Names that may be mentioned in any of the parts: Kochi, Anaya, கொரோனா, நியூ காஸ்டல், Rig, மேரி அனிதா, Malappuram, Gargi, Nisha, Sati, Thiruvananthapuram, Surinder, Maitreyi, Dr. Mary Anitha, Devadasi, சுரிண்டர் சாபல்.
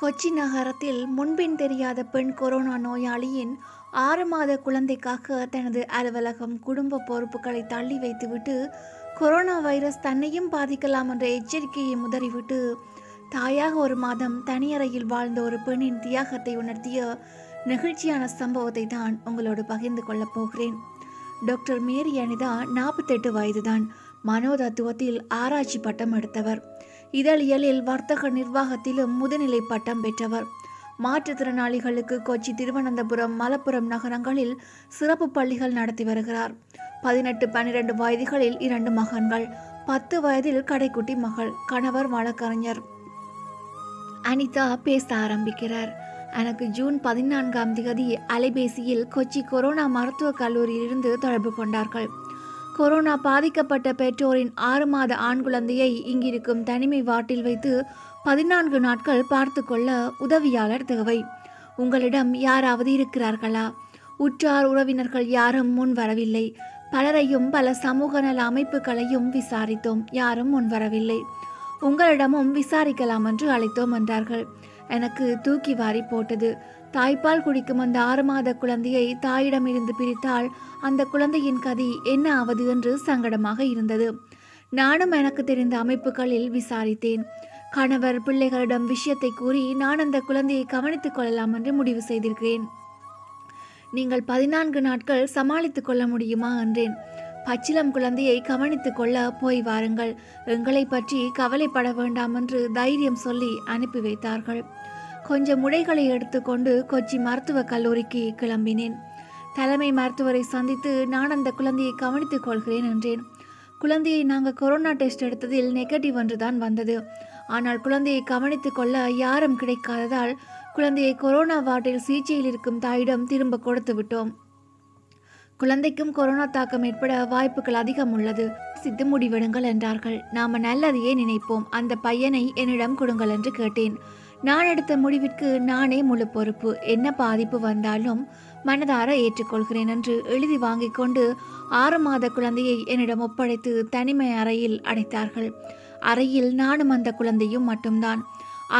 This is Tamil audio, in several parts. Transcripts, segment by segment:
கொச்சி நகரத்தில் முன்பின் தெரியாத பெண் கொரோனா நோயாளியின் 6 மாத குழந்தைக்காக தனது அலுவலகம், குடும்ப பொறுப்புகளை தள்ளி வைத்துவிட்டு கொரோனா வைரஸ் தன்னையும் பாதிக்கலாம் என்ற எச்சரிக்கையை முதறிவிட்டு தாயாக 1 மாதம் தனியறையில் வாழ்ந்த ஒரு பெண்ணின் தியாகத்தை உணர்த்திய நெகிழ்ச்சியான சம்பவத்தை தான் உங்களோடு பகிர்ந்து கொள்ளப் போகிறேன். டாக்டர் மேரி அனிதா 48 வயதுதான். மனோதத்துவத்தில் ஆராய்ச்சி பட்டம் எடுத்தவர். இதழியலில் வர்த்தக நிர்வாகத்திலும் முதுநிலை பட்டம் பெற்றவர். மாற்றுத்திறனாளிகளுக்கு கொச்சி, திருவனந்தபுரம், மலப்புரம் நகரங்களில் சிறப்பு பள்ளிகள் நடத்தி வருகிறார். 18-12 வயதுகளில் 2 மகன்கள், 10 வயதில் கடைக்குட்டி மகள், கணவர் வழக்கறிஞர். அனிதா பேச ஆரம்பிக்கிறார். எனக்கு ஜூன் 14ஆம் தேதி அலைபேசியில் கொச்சி கொரோனா மருத்துவக் கல்லூரியிலிருந்து தொடர்பு கொண்டார்கள். கொரோனா பாதிக்கப்பட்ட பெற்றோரின் 6 மாத ஆண் குழந்தையை இங்கிருக்கும் தனிமை வாட்டில் வைத்து 14 நாட்கள் பார்த்து கொள்ள உதவியாளர் தேவை. உங்களிடம் யாராவது இருக்கிறார்களா? உற்றார் உறவினர்கள் யாரும் முன் வரவில்லை. பலரையும் பல சமூக நல அமைப்புகளையும் விசாரித்தோம். யாரும் முன் வரவில்லை. உங்களிடமும் விசாரிக்கலாம் என்று அழைத்தோம் என்றார்கள். எனக்கு தூக்கி வாரி போட்டது. தாய்ப்பால் குடிக்கும் அந்த 6 மாத குழந்தையை தாயிடமிருந்து பிரித்தால் அந்த குழந்தையின் கதி என்ன ஆவது என்று சங்கடமாக இருந்தது. நானும் எனக்கு தெரிந்த அமைப்புகளில் விசாரித்தேன். கணவர் பிள்ளைகளிடம் விஷயத்தை கூறி நான் அந்த குழந்தையை கவனித்துக் கொள்ளலாம் என்று முடிவு செய்திருக்கிறேன். நீங்கள் 14 நாட்கள் சமாளித்து கொள்ள முடியுமா என்றேன். பச்சிலம் குழந்தையை கவனித்து கொள்ள போய் வாருங்கள், எங்களை பற்றி கவலைப்பட வேண்டாம் என்று தைரியம் சொல்லி அனுப்பி வைத்தார்கள். கொஞ்சம் உடைகளை எடுத்துக்கொண்டு கொச்சி மருத்துவக் கல்லூரிக்கு கிளம்பினேன். தலைமை மருத்துவரை சந்தித்து நான் அந்த குழந்தையை கவனித்துக் கொள்கிறேன் என்றேன். குழந்தையை நாங்கள் கொரோனா டெஸ்ட் எடுத்ததில் நெகட்டிவ் ஒன்றுதான் வந்தது. ஆனால் குழந்தையை கவனித்து கொள்ள யாரும் கிடைக்காததால் குழந்தையை கொரோனா வார்டில் சிகிச்சையில் இருக்கும் தாயிடம் திரும்ப கொடுத்து விட்டோம். குழந்தைக்கும் கொரோனா தாக்கம் ஏற்பட வாய்ப்புகள் அதிகம் உள்ளது. சித்து முடிவெடுங்கள் என்றார்கள். நாம நல்லதையே நினைப்போம். அந்த பையனை என்னிடம் கொடுங்கள் என்று கேட்டேன். நான் எடுத்த முடிவிற்கு நானே முழு பொறுப்பு. என்ன பாதிப்பு வந்தாலும் மனதார ஏற்றுக்கொள்கிறேன் என்று எழுதி வாங்கி கொண்டு 6 மாத குழந்தையை என்னிடம் ஒப்படைத்து தனிமை அறையில் அடைத்தார்கள். அறையில் நானும் அந்த குழந்தையும் மட்டும்தான்.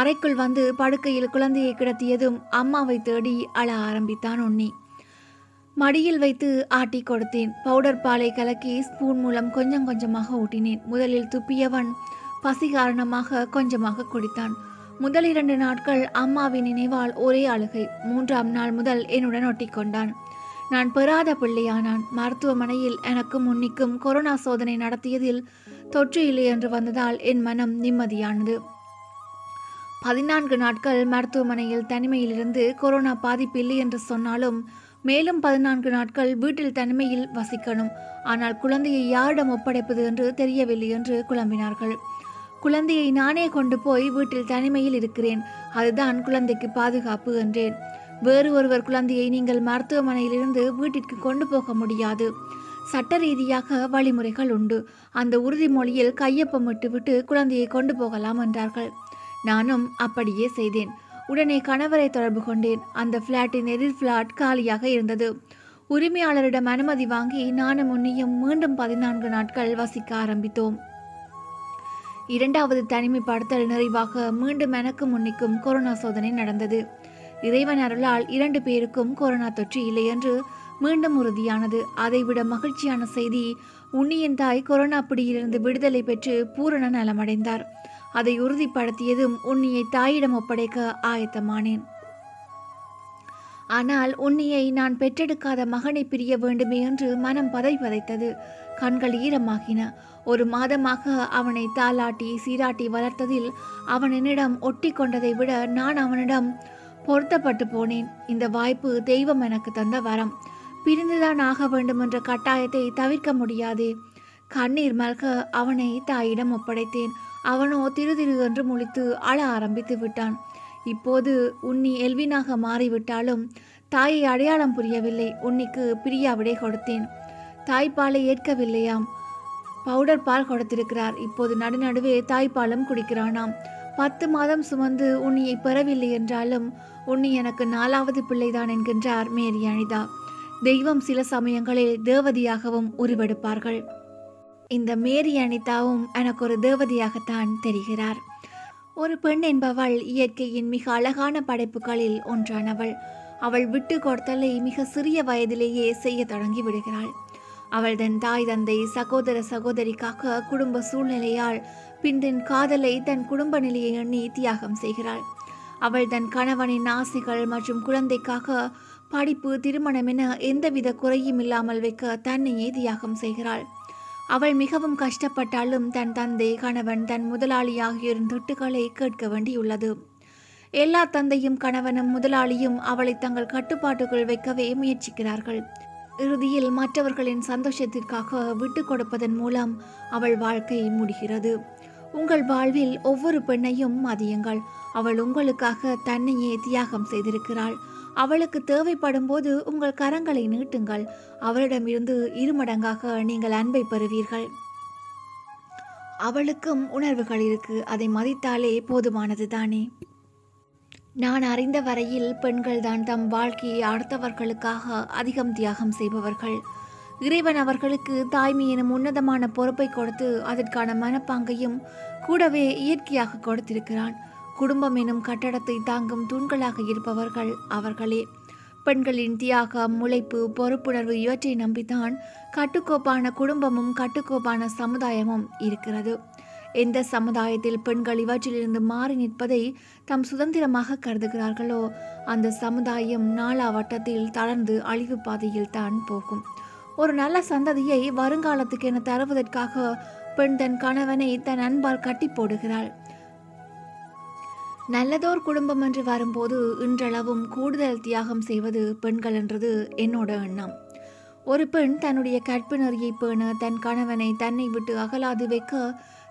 அறைக்குள் வந்து படுக்கையில் குழந்தையை கிடத்தியதும் அம்மாவை தேடி அழ ஆரம்பித்தான். உண்ணி மடியில் வைத்து ஆட்டி கொடுத்தேன். பவுடர் பாலை கலக்கி ஸ்பூன் மூலம் கொஞ்சம் கொஞ்சமாக ஊட்டினேன். முதலில் துப்பியவன் பசி காரணமாக கொஞ்சமாக குடித்தான். முதல் 2 நாட்கள் அம்மாவின் நினைவால் ஒரே அழுகை. 3ஆம் நாள் முதல் என்னுடன் ஒட்டி கொண்டான். நான் பெறாத பிள்ளையானான். மருத்துவமனையில் எனக்கும் உன்னிக்கும் கொரோனா சோதனை நடத்தியதில் தொற்று இல்லை என்று வந்ததால் என் மனம் நிம்மதியானது. 14 நாட்கள் மருத்துவமனையில் தனிமையிலிருந்து கொரோனா பாதிப்பு இல்லை என்று சொன்னாலும் மேலும் 14 நாட்கள் வீட்டில் தனிமையில் வசிக்கணும். ஆனால் குழந்தையை யாரிடம் ஒப்படைப்பது என்று தெரியவில்லை என்று குழம்பினார்கள். குழந்தையை நானே கொண்டு போய் வீட்டில் தனிமையில் இருக்கிறேன், அதுதான் குழந்தைக்கு பாதுகாப்பு என்றேன். வேறு ஒருவர் குழந்தையை நீங்கள் மருத்துவமனையிலிருந்து வீட்டிற்கு கொண்டு போக முடியாது. சட்ட ரீதியாக வழிமுறைகள் உண்டு. அந்த உறுதிமொழியில் கையொப்பமிட்டுவிட்டு குழந்தையை கொண்டு போகலாம் என்றார்கள். நானும் அப்படியே செய்தேன். உடனே கணவரை தொடர்பு கொண்டேன். அந்த பிளாட்டின் எதிர் பிளாட் காலியாக இருந்தது. உரிமையாளரிடம் அனுமதி வாங்கி நானும் உன்னியும் மீண்டும் 14 நாட்கள் வசிக்க ஆரம்பித்தோம். 2வது தனிமைப்படுத்தல் நிறைவாக மீண்டும் எனக்கும் உன்னிக்கும் கொரோனா சோதனை நடந்தது. இறைவன் அருளால் 2 பேருக்கும் கொரோனா தொற்று இல்லை என்று மீண்டும் உறுதியானது. அதைவிட மகிழ்ச்சியான செய்தி, உன்னியின் தாய் கொரோனா பிடியிலிருந்து விடுதலை பெற்று பூரண நலமடைந்தார். அதை உறுதிப்படுத்தியதும் உன்னியை தாயிடம் ஒப்படைக்க ஆயத்தமானேன். ஆனால் உன்னியை நான் பெற்றெடுக்காத மகனை பிரிய வேண்டுமே என்று மனம் பதைபதைத்தது. கண்கள் ஈரமாகின. 1 மாதமாக அவனை தாளாட்டி சீராட்டி வளர்த்ததில் அவன் என்னிடம் ஒட்டி கொண்டதை விட நான் அவனிடம் பொருத்தப்பட்டு போனேன். இந்த வாய்ப்பு தெய்வம் எனக்கு தந்த வரம். பிரிந்துதான் ஆக வேண்டும் என்ற கட்டாயத்தை தவிர்க்க முடியாதே. கண்ணீர் மல்க அவனை தாயிடம் ஒப்படைத்தேன். அவனோ திரு திரு என்று முழித்து அழ ஆரம்பித்து விட்டான். இப்போது உன்னி எல்வினாக மாறிவிட்டாலும் தாயை அடையாளம் புரியவில்லை. உன்னிக்கு பிரியா விடை கொடுத்தேன். தாய்ப்பாலை ஏற்கவில்லையாம், பவுடர் பால் கொடுத்திருக்கிறார். இப்போது நடுநடுவே தாய்ப்பாலும் குடிக்கிறானாம். 10 மாதம் சுமந்து உன்னியை பெறவில்லை என்றாலும் உன்னி எனக்கு 4வது பிள்ளைதான் என்கின்றார் மேரி அனிதா. தெய்வம் சில சமயங்களில் தேவதையாகவும் உருவெடுப்பார்கள். இந்த மேரி அனிதாவும் எனக்கு ஒரு தேவதையாகத்தான் தெரிகிறார். ஒரு பெண் என்பவள் இயற்கையின் மிக அழகான படைப்புகளில் ஒன்றானவள். அவள் விட்டு கொடுத்தலை மிக சிறிய வயதிலேயே செய்ய தொடங்கி விடுகிறாள். அவள் தன் தாய் தந்தை சகோதர சகோதரிக்காக குடும்ப சூழ்நிலையால் பின் தன் காதலை தன் குடும்ப நிலையை எண்ணி தியாகம் செய்கிறாள். அவள் தன் கணவனின் ஆசைகள் மற்றும் குழந்தைக்காக படிப்பு திருமணம் என எந்தவித குறையும் இல்லாமல் வைக்க தன்னையே தியாகம் செய்கிறாள். அவள் மிகவும் கஷ்டப்பட்டாலும் தன் தந்தை கணவன் தன் முதலாளி ஆகியோரின் தொட்டுக்களை கேட்க வேண்டியுள்ளது. எல்லா தந்தையும் கணவனும் முதலாளியும் அவளை தங்கள் கட்டுப்பாட்டுக்குள் வைக்கவே முயற்சிக்கிறார்கள். இறுதியில் மற்றவர்களின் சந்தோஷத்திற்காக விட்டு கொடுப்பதன் மூலம் அவள் வாழ்க்கை முடிகிறது. உங்கள் வாழ்வில் ஒவ்வொரு பெண்ணையும் மதியுங்கள். அவள் உங்களுக்காக தன்னையே தியாகம் செய்திருக்கிறாள். அவளுக்கு தேவைப்படும் போது உங்கள் கரங்களை நீட்டுங்கள். அவளிடமிருந்து 2 மடங்காக நீங்கள் அன்பை பெறுவீர்கள். அவளுக்கும் உணர்வுகள் இருக்கு, அதை மதித்தாலே போதுமானது தானே. நான் அறிந்த வரையில் பெண்கள் தான் தம் வாழ்க்கையை அடுத்தவர்களுக்காக அதிகம் தியாகம் செய்பவர்கள். இறைவன் அவர்களுக்கு தாய்மை எனும் உன்னதமான பொறுப்பை கொடுத்து அதற்கான மனப்பாங்கையும் கூடவே இயற்கையாக கொடுத்திருக்கிறான். குடும்பம் எனும் கட்டடத்தை தாங்கும் தூண்களாக இருப்பவர்கள் அவர்களே. பெண்களின் தியாகம், முளைப்பு, பொறுப்புணர்வு இவற்றை நம்பித்தான் கட்டுக்கோப்பான குடும்பமும் கட்டுக்கோப்பான சமுதாயமும் இருக்கிறது. எந்த சமுதாயத்தில் பெண்கள் இவற்றிலிருந்து மாறி நிற்பதை தாம் சுதந்திரமாக கருதுகிறார்களோ அந்த சமுதாயம் நாளாவட்டத்தில் தளர்ந்து அழிவு பாதையில் தான் போகும். ஒரு நல்ல சந்ததியை வருங்காலத்துக்கு என தருவதற்காக பெண் தன் கணவனை தன் அன்பால் கட்டி போடுகிறாள். நல்லதோர் குடும்பம் என்று வரும்போது இன்றளவும் கூடுதல் தியாகம் செய்வது பெண்கள் என்றது என்னோட எண்ணம். ஒரு பெண் தன்னுடைய கற்பினரியை பேண, தன் கணவனை தன்னை விட்டு அகலாது வைக்க,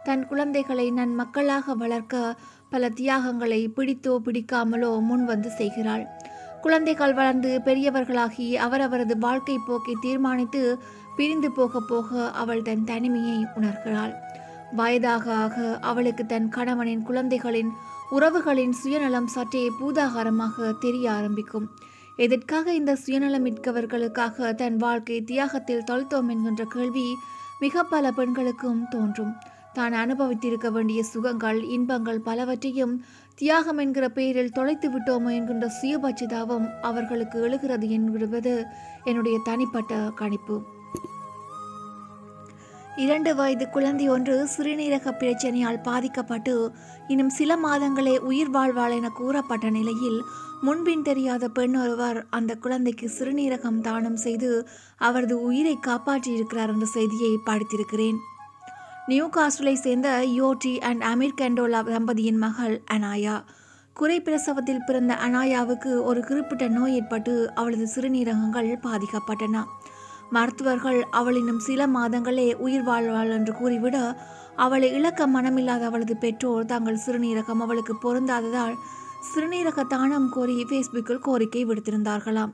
தன் குழந்தைகளை நன் மக்களாக வளர்க்க பல தியாகங்களை பிடித்தோ பிடிக்காமலோ முன்வந்து செய்கிறாள். குழந்தைகள் வளர்ந்து பெரியவர்களாகி அவரவரது வாழ்க்கை போக்கை தீர்மானித்து பிரிந்து போக போக அவள் தன் தனிமையை உணர்கிறாள். வயதாக ஆக அவளுக்கு தன் கணவனின், குழந்தைகளின், உறவுகளின் சுயநலம் சற்றே பூதாகாரமாக தெரிய ஆரம்பிக்கும். எதற்காக இந்த சுயநலம் மிக்கவர்களுக்காக தன் வாழ்க்கை தியாகத்தில் தொலைத்தோம் என்கின்ற கேள்வி மிக பல பெண்களுக்கும் தோன்றும். தான் அனுபவித்திருக்க வேண்டிய சுகங்கள், இன்பங்கள் பலவற்றையும் தியாகம் என்கிற பெயரில் தொலைத்து விட்டோமோ என்கின்ற சுயபட்சிதாவும் அவர்களுக்கு எழுகிறது என்கிறது என்னுடைய தனிப்பட்ட கணிப்பு. 2 வயது குழந்தை ஒன்று சிறுநீரக பிரச்சனையால் பாதிக்கப்பட்டு இன்னும் சில மாதங்களே உயிர் வாழ்வாள் என கூறப்பட்ட நிலையில் முன்பின் தெரியாத பெண் ஒருவர் அந்த குழந்தைக்கு சிறுநீரகம் தானம் செய்து அவரது உயிரை காப்பாற்றியிருக்கிறார் என்ற செய்தியை படித்திருக்கிறேன். நியூ காஸ்டலை சேர்ந்த யோதி அண்ட் அமிர்கண்டோலா தம்பதியின் மகள் அனாயா. குறைப்பிரசவத்தில் பிறந்த அனாயாவுக்கு ஒரு குறிப்பிட்ட நோய் ஏற்பட்டு அவளது சிறுநீரகங்கள் பாதிக்கப்பட்டன. மருத்துவர்கள் அவள் இன்னும் சில மாதங்களே உயிர் வாழ்வாள் என்று கூறிவிட அவளை இழக்க மனமில்லாத அவளது பெற்றோர் தங்கள் சிறுநீரகம் அவளுக்கு பொருந்தாததால் சிறுநீரக தானம் கோரி ஃபேஸ்புக்கில் கோரிக்கை விடுத்திருந்தார்களாம்.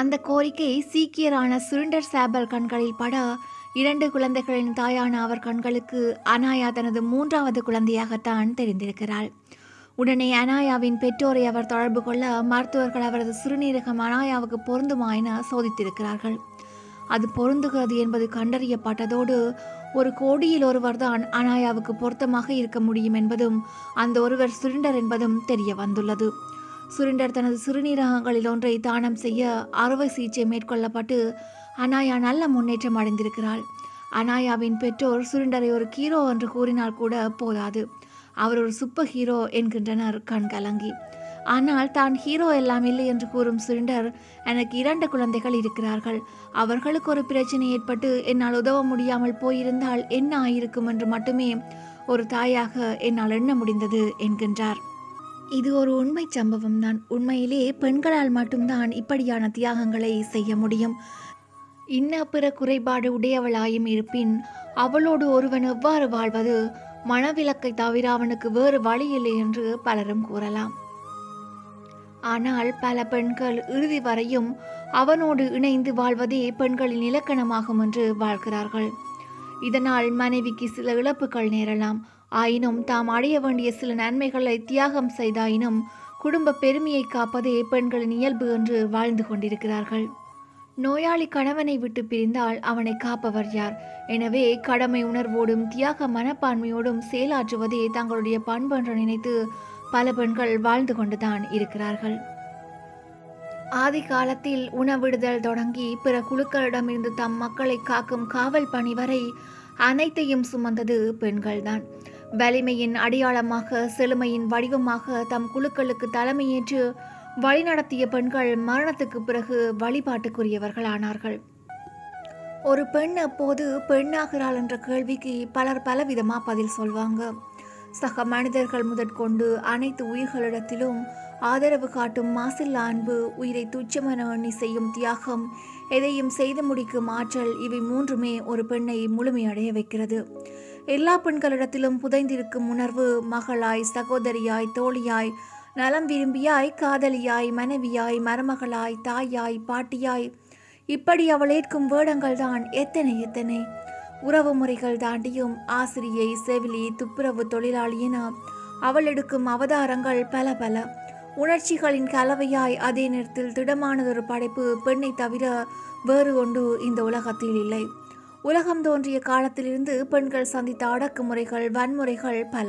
அந்த கோரிக்கை சீக்கியரான சுரிண்டர் சாபல் கண்களில் பட 2 குழந்தைகளின் தாயான அவர் கண்களுக்கு அனாயா தனது 3வது குழந்தையாகத்தான் தெரிந்திருக்கிறாள். உடனே அனாயாவின் பெற்றோரை அவர் தொடர்பு கொள்ள மருத்துவர்கள் அவரது சிறுநீரகம் அனாயாவுக்கு பொருந்துமா என சோதித்திருக்கிறார்கள். அது பொருந்துகிறது என்பது கண்டறியப்பட்டதோடு 1 கோடியில் ஒருவர் தான் அனாயாவுக்கு பொருத்தமாக இருக்க முடியும் என்பதும் அந்த ஒருவர் சுரிண்டர் என்பதும் தெரிய வந்துள்ளது. சுரிண்டர் தனது சிறுநீரகங்களில் ஒன்றை தானம் செய்ய அறுவை சிகிச்சை மேற்கொள்ளப்பட்டு அனாயா நல்ல முன்னேற்றம் அடைந்திருக்கிறாள். அனாயாவின் பெற்றோர் சுரிண்டரை ஒரு ஹீரோ என்று கூறினால் கூட போதாது, அவர் ஒரு சூப்பர் ஹீரோ என்கின்றனர் கண்கலங்கி. ஆனால் தான் ஹீரோ எல்லாம் இல்லை என்று கூறும் சுரிண்டர், எனக்கு 2 குழந்தைகள் இருக்கிறார்கள், அவர்களுக்கு ஒரு பிரச்சனை ஏற்பட்டு என்னால் உதவ முடியாமல் போயிருந்தால் என்ன ஆயிருக்கும் என்று மட்டுமே ஒரு தாயாக என்னால் எண்ண முடிந்தது என்கின்றார். இது ஒரு உண்மை சம்பவம் தான். உண்மையிலே பெண்களால் மட்டும்தான் இப்படியான தியாகங்களை செய்ய முடியும். இன்ன பிற குறைபாடு உடையவளாயும் இருப்பின் அவளோடு ஒருவன் எவ்வாறு வாழ்வது, மனவிலக்கை தவிர அவனுக்கு வேறு வழி இல்லை என்று பலரும் கூறலாம். ஆனால் பல பெண்கள் இறுதி வரையும் அவனோடு இணைந்து வாழ்வதே பெண்களின் இலக்கணமாகும் என்று வாழ்கிறார்கள். இதனால் மனைவிக்கு சில இழப்புகள் நேரலாம். ஆயினும் தாம் அடைய வேண்டிய சில நன்மைகளை தியாகம் செய்தாயினும் குடும்ப பெருமையை காப்பதே பெண்களின் இயல்பு என்று வாழ்ந்து கொண்டிருக்கிறார்கள். நோயாளி கணவனை விட்டு பிரிந்தால் அவனை காப்பவர் யார்? எனவே கடமை உணர்வோடும் தியாக மனப்பான்மையோடும் செயலாற்றுவதே தங்களுடைய பண்பென்று நினைத்து பல பெண்கள் வாழ்ந்து கொண்டுதான் இருக்கிறார்கள். ஆதி காலத்தில் உணவிடுதல் தொடங்கி பிற குழுக்களிடமிருந்து தம் மக்களை காக்கும் காவல் பணி வரை அனைத்தையும் சுமந்தது பெண்கள்தான். வலிமையின் அடையாளமாக, செழுமையின் வடிவமாக தம் குழுக்களுக்கு தலைமையேற்று வழிநடத்திய பெண்கள் மரணத்துக்கு பிறகு வழிபாட்டுக்குரியவர்கள் ஆனார்கள். ஒரு பெண் அப்போது பெண்ணாகிறாள் என்ற கேள்விக்கு பலர் பலவிதமாக பதில் சொல்வாங்க. சக மனிதர்கள் முதற்கொண்டு அனைத்து உயிர்களிடத்திலும் ஆதரவு காட்டும் மாசில்லா அன்பு, உயிரை துச்சமென எண்ணி செய்யும் தியாகம், எதையும் செய்து முடிக்கும் ஆற்றல், இவை மூன்றுமே ஒரு பெண்ணை முழுமையடைய வைக்கிறது. எல்லா பெண்களிடத்திலும் புதைந்திருக்கும் உணர்வு, மகளாய், சகோதரியாய், தோழியாய், நலம் விரும்பியாய், காதலியாய், மனைவியாய், மருமகளாய், தாயாய், பாட்டியாய், இப்படி அவள் ஏற்கும் வேடங்கள் தான் எத்தனை எத்தனை. உறவு முறைகள் தாண்டியும் ஆசிரியை, செவிலி, துப்புரவு தொழிலாளி என அவள் எடுக்கும் அவதாரங்கள் பல பல. உணர்ச்சிகளின் கலவையாய் அதே நேரத்தில் திடமானதொரு படைப்பு பெண்ணை தவிர வேறு ஒன்று இந்த உலகத்தில் இல்லை. உலகம் தோன்றிய காலத்திலிருந்து பெண்கள் சந்தித்த அடக்குமுறைகள், வன்முறைகள் பல.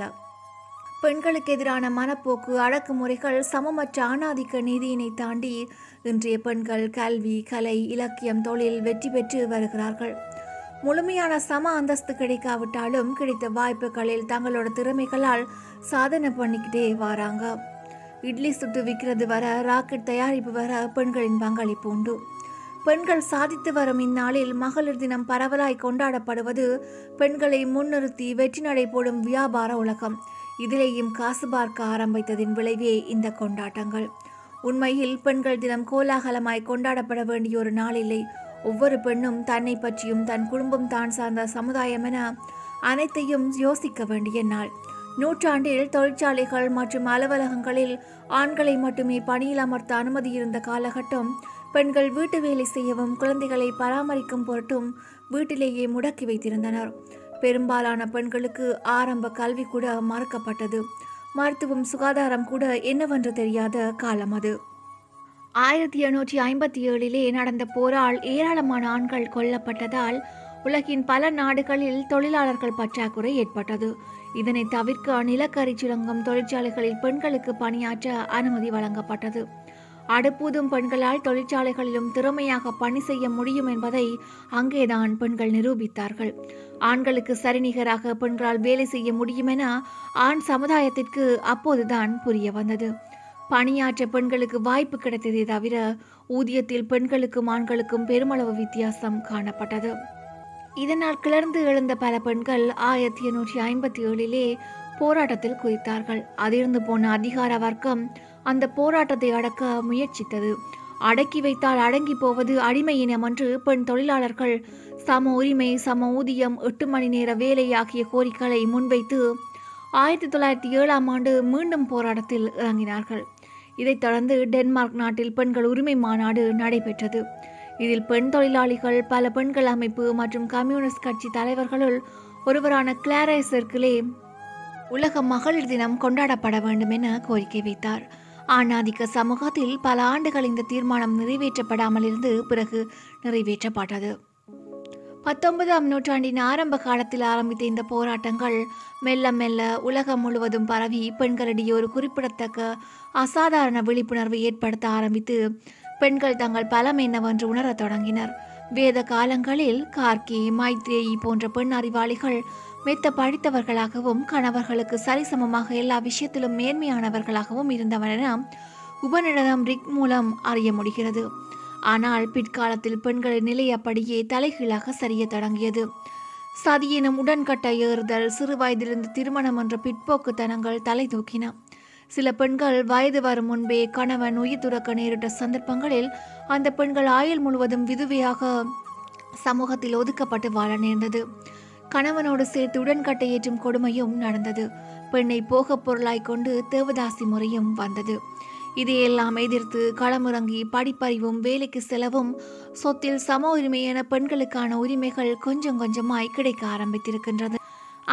பெண்களுக்கு எதிரான மனப்போக்கு, அடக்குமுறைகள், சமமற்ற ஆணாதிக்க நீதியினை தாண்டி இன்றைய பெண்கள் கல்வி, கலை, இலக்கியம், தொழில் வெற்றி பெற்று வருகிறார்கள். முழுமையான சம அந்தஸ்து கிடைக்காவிட்டாலும் கிடைத்த வாய்ப்புகளில் தங்களோட திறமைகளால் சாதனை பண்ணிக்கிட்டே வராங்க. இட்லி சுட்டு விற்கிறது வர, ராக்கெட் தயாரிப்பு வர பெண்களின் பங்களிப்பு உண்டு. பெண்கள் சாதித்து வரும் இந்நாளில் மகளிர் தினம் பரவலாய் கொண்டாடப்படுவது பெண்களை முன்னிறுத்தி வெற்றி நடை போடும் வியாபார உலகம், இதிலேயும் காசு பார்க்க ஆரம்பித்ததின் விளைவே இந்த கொண்டாட்டங்கள். உண்மையில் பெண்கள் தினம் கோலாகலமாய் கொண்டாடப்பட வேண்டிய ஒரு நாள் இல்லை. ஒவ்வொரு பெண்ணும் தன்னை பற்றியும் தன் குடும்பம், தான் சார்ந்த சமுதாயம் என அனைத்தையும் யோசிக்க வேண்டிய நாள். நூற்றாண்டில் தொழிற்சாலைகள் மற்றும் அலுவலகங்களில் ஆண்களை மட்டுமே பணியில் அமர்த்த அனுமதி இருந்த காலகட்டம், பெண்கள் வீட்டு வேலை செய்யவும் குழந்தைகளை பராமரிக்கும் பொருட்டும் வீட்டிலேயே முடக்கி வைத்திருந்தனர். பெரும்பாலான பெண்களுக்கு ஆரம்ப கல்வி கூட மறுக்கப்பட்டது. மருத்துவம், சுகாதாரம் கூட என்னவென்று தெரியாத காலம் அது. 1857 நடந்த போரால் ஏராளமான ஆண்கள் கொல்லப்பட்டதால் உலகின் பல நாடுகளில் தொழிலாளர்கள் பற்றாக்குறை ஏற்பட்டது. இதனை தவிர்க்க நிலக்கரி சுரங்கம் தொழிற்சாலைகளில் பெண்களுக்கு பணியாற்ற அனுமதி வழங்கப்பட்டது. அடுப்பூதும் பெண்களால் தொழிற்சாலைகளிலும் திறமையாக பணி செய்ய முடியும் என்பதை அங்கேதான் பெண்கள் நிரூபித்தார்கள். ஆண்களுக்கு சரிநிகராக பெண்களால் வேலை செய்ய முடியும் என ஆண் சமுதாயத்திற்கு அப்போதுதான் புரிய வந்தது. பணியாற்ற பெண்களுக்கு வாய்ப்பு கிடைத்ததே தவிர ஊதியத்தில் பெண்களுக்கும் ஆண்களுக்கும் பெருமளவு வித்தியாசம் காணப்பட்டது. இதனால் கிளர்ந்து எழுந்த பல பெண்கள் 1857 போராட்டத்தில் குதித்தார்கள். அதிர்ந்து போன அதிகார வர்க்கம் அந்த போராட்டத்தை அடக்க முயற்சித்தது. அடக்கி வைத்தால் அடங்கி போவது அடிமை இனம் என்று பெண் தொழிலாளர்கள் சம உரிமை, சம ஊதியம், 8 மணி நேர வேலை ஆகிய கோரிக்கைகளை முன்வைத்து 1907 மீண்டும் போராட்டத்தில் இறங்கினார்கள். இதைத் தொடர்ந்து டென்மார்க் நாட்டில் பெண்கள் உரிமை மாநாடு நடைபெற்றது. இதில் பெண் தொழிலாளிகள், பல பெண்கள் அமைப்பு மற்றும் கம்யூனிஸ்ட் கட்சி தலைவர்களுள் ஒருவரான கிளாரேசர்கிலே உலக மகளிர் தினம் கொண்டாடப்பட வேண்டும் என கோரிக்கை வைத்தார். ஆணாதிக்க சமூகத்தில் பல ஆண்டுகள் இந்த தீர்மானம் நிறைவேற்றப்படாமல் இருந்து பிறகு நிறைவேற்றப்பட்டது. 19ஆம் நூற்றாண்டின் ஆரம்ப காலத்தில் ஆரம்பித்த இந்த போராட்டங்கள் மெல்ல மெல்ல உலகம் முழுவதும் பரவி பெண்களிடையே ஒரு குறிப்பிடத்தக்க அசாதாரண விழிப்புணர்வை ஏற்படுத்த ஆரம்பித்து பெண்கள் தங்கள் பலம் என்னவென்று உணரத் தொடங்கினர். வேத காலங்களில் கார்கி, மைத்ரேயி போன்ற பெண் அறிவாளிகள் மெத்த படித்தவர்களாகவும் கணவர்களுக்கு சரிசமமாக எல்லா விஷயத்திலும் மேன்மையானவர்களாகவும் இருந்தவர் என உபனிடதம் ரிக் மூலம் அறிய முடிகிறது. ஆனால் பிற்காலத்தில் பெண்களின் நிலை அப்படியே தலைகீழாக சரிய தொடங்கியது. சதி எனும் உடன்கட்ட ஏறுதல், சிறு வயதிலிருந்து திருமணம் என்ற பிற்போக்குத்தனங்கள் தலை தூக்கின. சில பெண்கள் வயது வரும் முன்பே கணவன் உயிர் துறக்க நேரிட்ட சந்தர்ப்பங்களில் அந்த பெண்கள் ஆயுள் முழுவதும் விதவையாக சமூகத்தில் ஒதுக்கப்பட்டு வாழ நேர்ந்தது. கணவனோடு சேர்த்து உடன்கட்டை ஏற்றும் கொடுமையும் நடந்தது. பெண்ணை போக பொருளாய் கொண்டு தேவதாசி முறையும் வந்தது. இதையெல்லாம் எதிர்த்து களமிறங்கி படிப்பறிவும் வேலைக்கு செலவும் சொத்தில் சம உரிமை என பெண்களுக்கான உரிமைகள் கொஞ்சம் கொஞ்சமாய் கிடைக்க ஆரம்பித்திருக்கின்றது.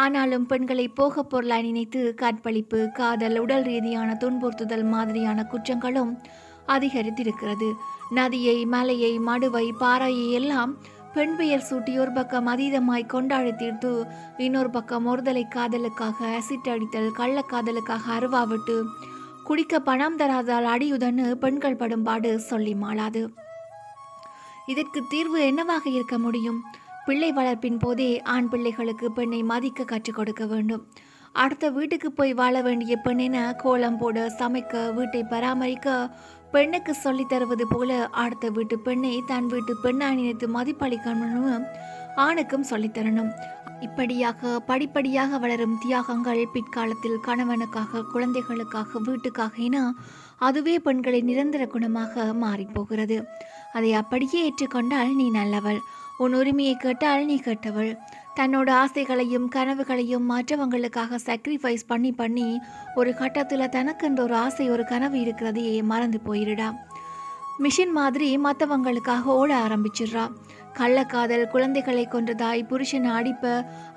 ஆனாலும் பெண்களை போக பொருளாய் நினைத்து கற்பழிப்பு, காதல், உடல் ரீதியான துன்புறுத்துதல் மாதிரியான குற்றங்களும் அதிகரித்திருக்கிறது. நதியை, மலையை, மடுவை, பாறையை எல்லாம் பெண் பெயர் சூட்டி ஒரு பக்கம் அதீதமாய் கொண்டாடி தீர்த்து, இன்னொரு பக்கம் ஒருதலை காதலுக்காக அசிட் அடித்தல், கள்ளக்காதலுக்காக அருவாவிட்டு, குடிக்க பணம் தராதால் அடியுதன்னு பெண்கள் படும்பாடு சொல்லி மாளாது. இதற்கு தீர்வு என்னவாக இருக்க முடியும்? பிள்ளை வளர்ப்பின் போதே ஆண் பிள்ளைகளுக்கு பெண்ணை மதிக்க கற்றுக் கொடுக்க வேண்டும். அடுத்த வீட்டுக்கு போய் வாழ வேண்டிய பெண் என கோலம் போட, சமைக்க, வீட்டை பராமரிக்க பெண்ணுக்கு சொல்லித் தருவது போல அடுத்த வீட்டு பெண்ணை தன் வீட்டு பெண்ணாய் நினைத்து மதிப்பளிக்கணும்னு ஆணுக்கும் சொல்லித்தரணும். இப்படியாக படிப்படியாக வளரும் தியாகங்கள் பிற்காலத்தில் கணவனுக்காக, குழந்தைகளுக்காக, வீட்டுக்காக என அதுவே பெண்களை நிரந்தர குணமாக மாறிப்போகிறது. அதை அப்படியே ஏற்றுக்கொண்டால் நீ நல்லவள், உன் உரிமையை கேட்டால் நீ கேட்டவள், தன்னோட ஆசைகளையும் கனவுகளையும் மற்றவங்களுக்காக சாக்ரிஃபைஸ் பண்ணி பண்ணி ஒரு கட்டத்தில் தனக்குன்ற ஒரு ஆசை, ஒரு கனவு இருக்கிறதையே மறந்து போயிடுடா. மிஷின் மாதிரி மற்றவங்களுக்காக ஓட ஆரம்பிச்சிடுறா. கள்ளக்காதல், குழந்தைகளை கொன்றதாய், புருஷனை அடிப்ப,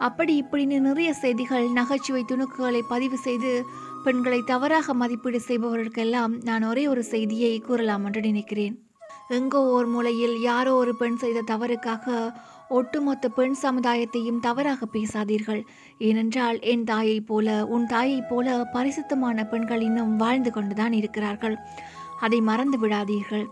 அப்படி இப்படின்னு நிறைய செய்திகள், நகைச்சுவை துணுக்குகளை பதிவு செய்து பெண்களை தவறாக மதிப்பீடு செய்பவர்களுக்கெல்லாம் நான் ஒரே ஒரு செய்தியை கூறலாம் என்று நினைக்கிறேன். எங்கோ ஒரு மூலையில் யாரோ ஒரு பெண் செய்த தவறுக்காக ஒட்டுமொத்த பெண் சமுதாயத்தையும் தவறாக பேசாதீர்கள். ஏனென்றால் என் தாயை போல, உன் தாயை போல பரிசுத்தமான பெண்கள் இன்னும் வாழ்ந்து கொண்டுதான் இருக்கிறார்கள். அதை மறந்து விடாதீர்கள்.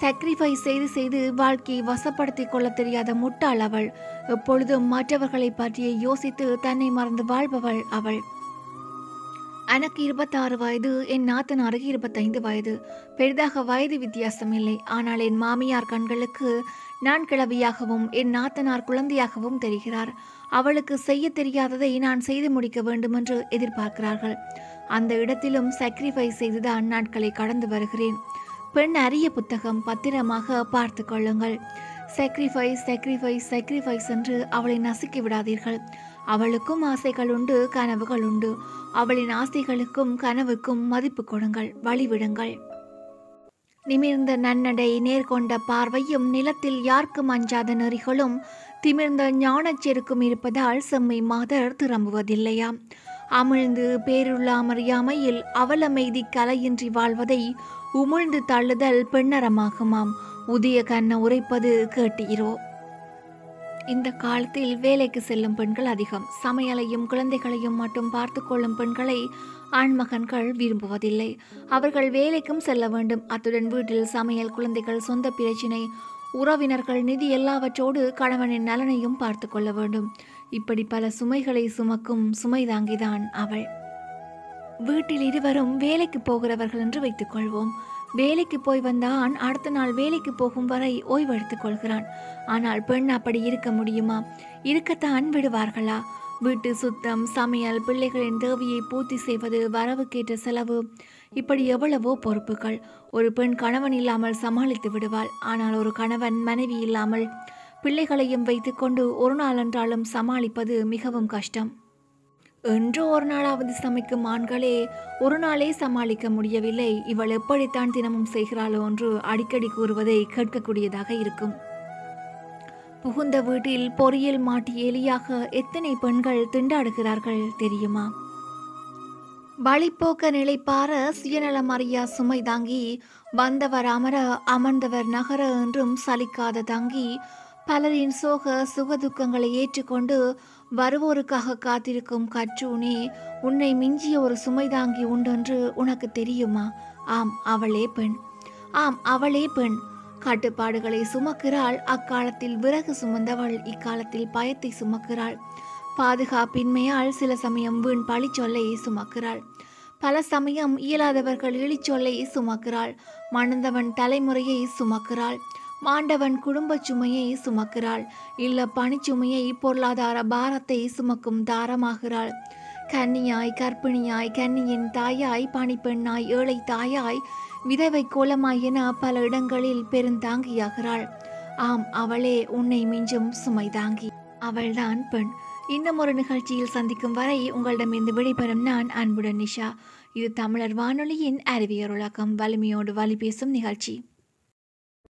சாக்ரிஃபைஸ் செய்து செய்து வாழ்க்கையை வசப்படுத்தி கொள்ள தெரியாத முட்டாள் அவள். எப்பொழுதும் மற்றவர்களை பற்றியே யோசித்து தன்னை மறந்து வாழ்பவள் அவள். எனக்கு 26 வயது, என் நாத்தனாருக்கு 25 வயது. பெரிதாக வயது வித்தியாசம் இல்லை. ஆனால் என் மாமியார் கண்களுக்கு நான் கிழவியாகவும் என் நாத்தனார் குழந்தையாகவும் தெரிகிறார். அவளுக்கு செய்ய தெரியாததை நான் செய்து முடிக்க வேண்டுமென்று எதிர்பார்க்கிறார்கள். அந்த இடத்திலும் சாக்ரிஃபைஸ் செய்துதான் நாட்களை கடந்து வருகிறேன். பெண் அரிய புத்தகம், பத்திரமாக பார்த்து கொள்ளுங்கள். சாக்ரிஃபைஸ், சாக்ரிஃபைஸ், சாக்ரிஃபைஸ் என்று அவளை நசுக்கி விடாதீர்கள். அவளுக்கும் ஆசைகள் உண்டு, கனவுகள் உண்டு. அவளின் ஆசைகளுக்கும் கனவுக்கும் மதிப்பு கொடுங்கள், வழிவிடுங்கள். நிமிர்ந்த நன்னடை, நேர்கொண்ட பார்வையும், நிலத்தில் யாருக்கும் அஞ்சாத நெறிகளும், திமிர்ந்த ஞானச் செருக்கும் இருப்பதால் செம்மை மாதர் திரும்புவதில்லையாம். அமிழ்ந்து பேருள்ளாமறியாமையில் அவலமைதி கலையின்றி வாழ்வதை உமிழ்ந்து தள்ளுதல் பெண்ணறமாகுமாம். உதிய கண்ண உரைப்பது கேட்டீரோ? இந்த காலத்தில் வேலைக்கு செல்லும் பெண்கள் அதிகம். சமையலையும் குழந்தைகளையும் மட்டும் பார்த்து கொள்ளும் பெண்களை ஆண்மகன்கள் விரும்புவதில்லை. அவர்கள் வேலைக்கும் செல்ல வேண்டும். அத்துடன் வீட்டில் சமையல், குழந்தைகள், சொந்த பிரச்சினை, உறவினர்கள், நிதி எல்லாவற்றோடு கணவனின் நலனையும் பார்த்து கொள்ள வேண்டும். இப்படி பல சுமைகளை சுமக்கும் சுமைதாங்கிதான் அவள். வீட்டில் இருவரும் வேலைக்கு போகிறவர்கள் என்று வைத்துக் கொள்வோம். வேலைக்கு போய் வந்த ஆண் அடுத்த நாள் வேலைக்கு போகும் வரை ஓய்வெடுத்துக் கொள்கிறான். ஆனால் பெண் அப்படி இருக்க முடியுமா? இருக்கத்தான் விடுவார்களா? வீட்டு சுத்தம், சமையல், பிள்ளைகளின் தேவையை பூர்த்தி செய்வது, வரவுக்கேற்ற செலவு, இப்படி எவ்வளவோ பொறுப்புகள். ஒரு பெண் கணவன் இல்லாமல் சமாளித்து விடுவாள். ஆனால் ஒரு கணவன் மனைவி இல்லாமல் பிள்ளைகளையும் வைத்துக்கொண்டு ஒரு நாள் என்றாலும் சமாளிப்பது மிகவும் கஷ்டம். என்றோ ஒரு நாளாவது சமைக்கும் ஆண்களே ஒரு நாளே சமாளிக்க முடியவில்லை, இவள் எப்படித்தான் தினமும் செய்கிறாளோ என்று அடிக்கடி கூறுவதை கேட்கக்கூடியதாக இருக்கும். புகுந்த வீட்டில் பொறியில் மாட்டி எலியாக எத்தனை பெண்கள் திண்டாடுகிறார்கள் தெரியுமா? வழிப்போக்க நிலைப்பார, சுயநலம் அறியா சுமை தாங்கி, வந்தவர் அமர அமர்ந்தவர் நகர என்றும் சலிக்காத தாங்கி, பலரின் சோக சுகதுக்கங்களை ஏற்றுக்கொண்டு வருவோருக்காக காத்திருக்கும் கற்றூனே, உன்னை மிஞ்சிய ஒரு சுமைதாங்கி உண்டென்று உனக்கு தெரியுமா? ஆம், அவளே பெண். ஆம், அவளே பெண். கட்டுப்பாடுகளை சுமக்கிறாள். அக்காலத்தில் விறகு சுமந்தவள் இக்காலத்தில் பயத்தை சுமக்கிறாள். பாதுகாப்பின்மையால் சில சமயம் வீண் பழிச்சொல்லை சுமக்கிறாள். பல சமயம் இயலாதவர்கள் இழிச்சொல்லை சுமக்கிறாள். மணந்தவன் தலைமுறையை சுமக்கிறாள். மாண்டவன் குடும்ப சுமையை சுமக்கிறாள். இல்ல பணிச்சுமையை, பொருளாதார பாரத்தை சுமக்கும் தாரமாகிறாள். கன்னியாய், கர்ப்பிணியாய், கன்னியின் தாயாய், பணிப்பெண்ணாய், ஏழை தாயாய், விதவை கோலமாய் என பல இடங்களில் பெருந்தாங்கியாகிறாள். ஆம், அவளே உன்னை மிஞ்சும் சுமைதாங்கி. அவள்தான் பெண். இன்னும் ஒரு நிகழ்ச்சியில் சந்திக்கும் வரை உங்களிடமிருந்து விடைபெறும் நான், அன்புடன் நிஷா. இது தமிழர் வானொலியின் அறிவியல் உலகம் வலிமையோடு வலி பேசும் நிகழ்ச்சி.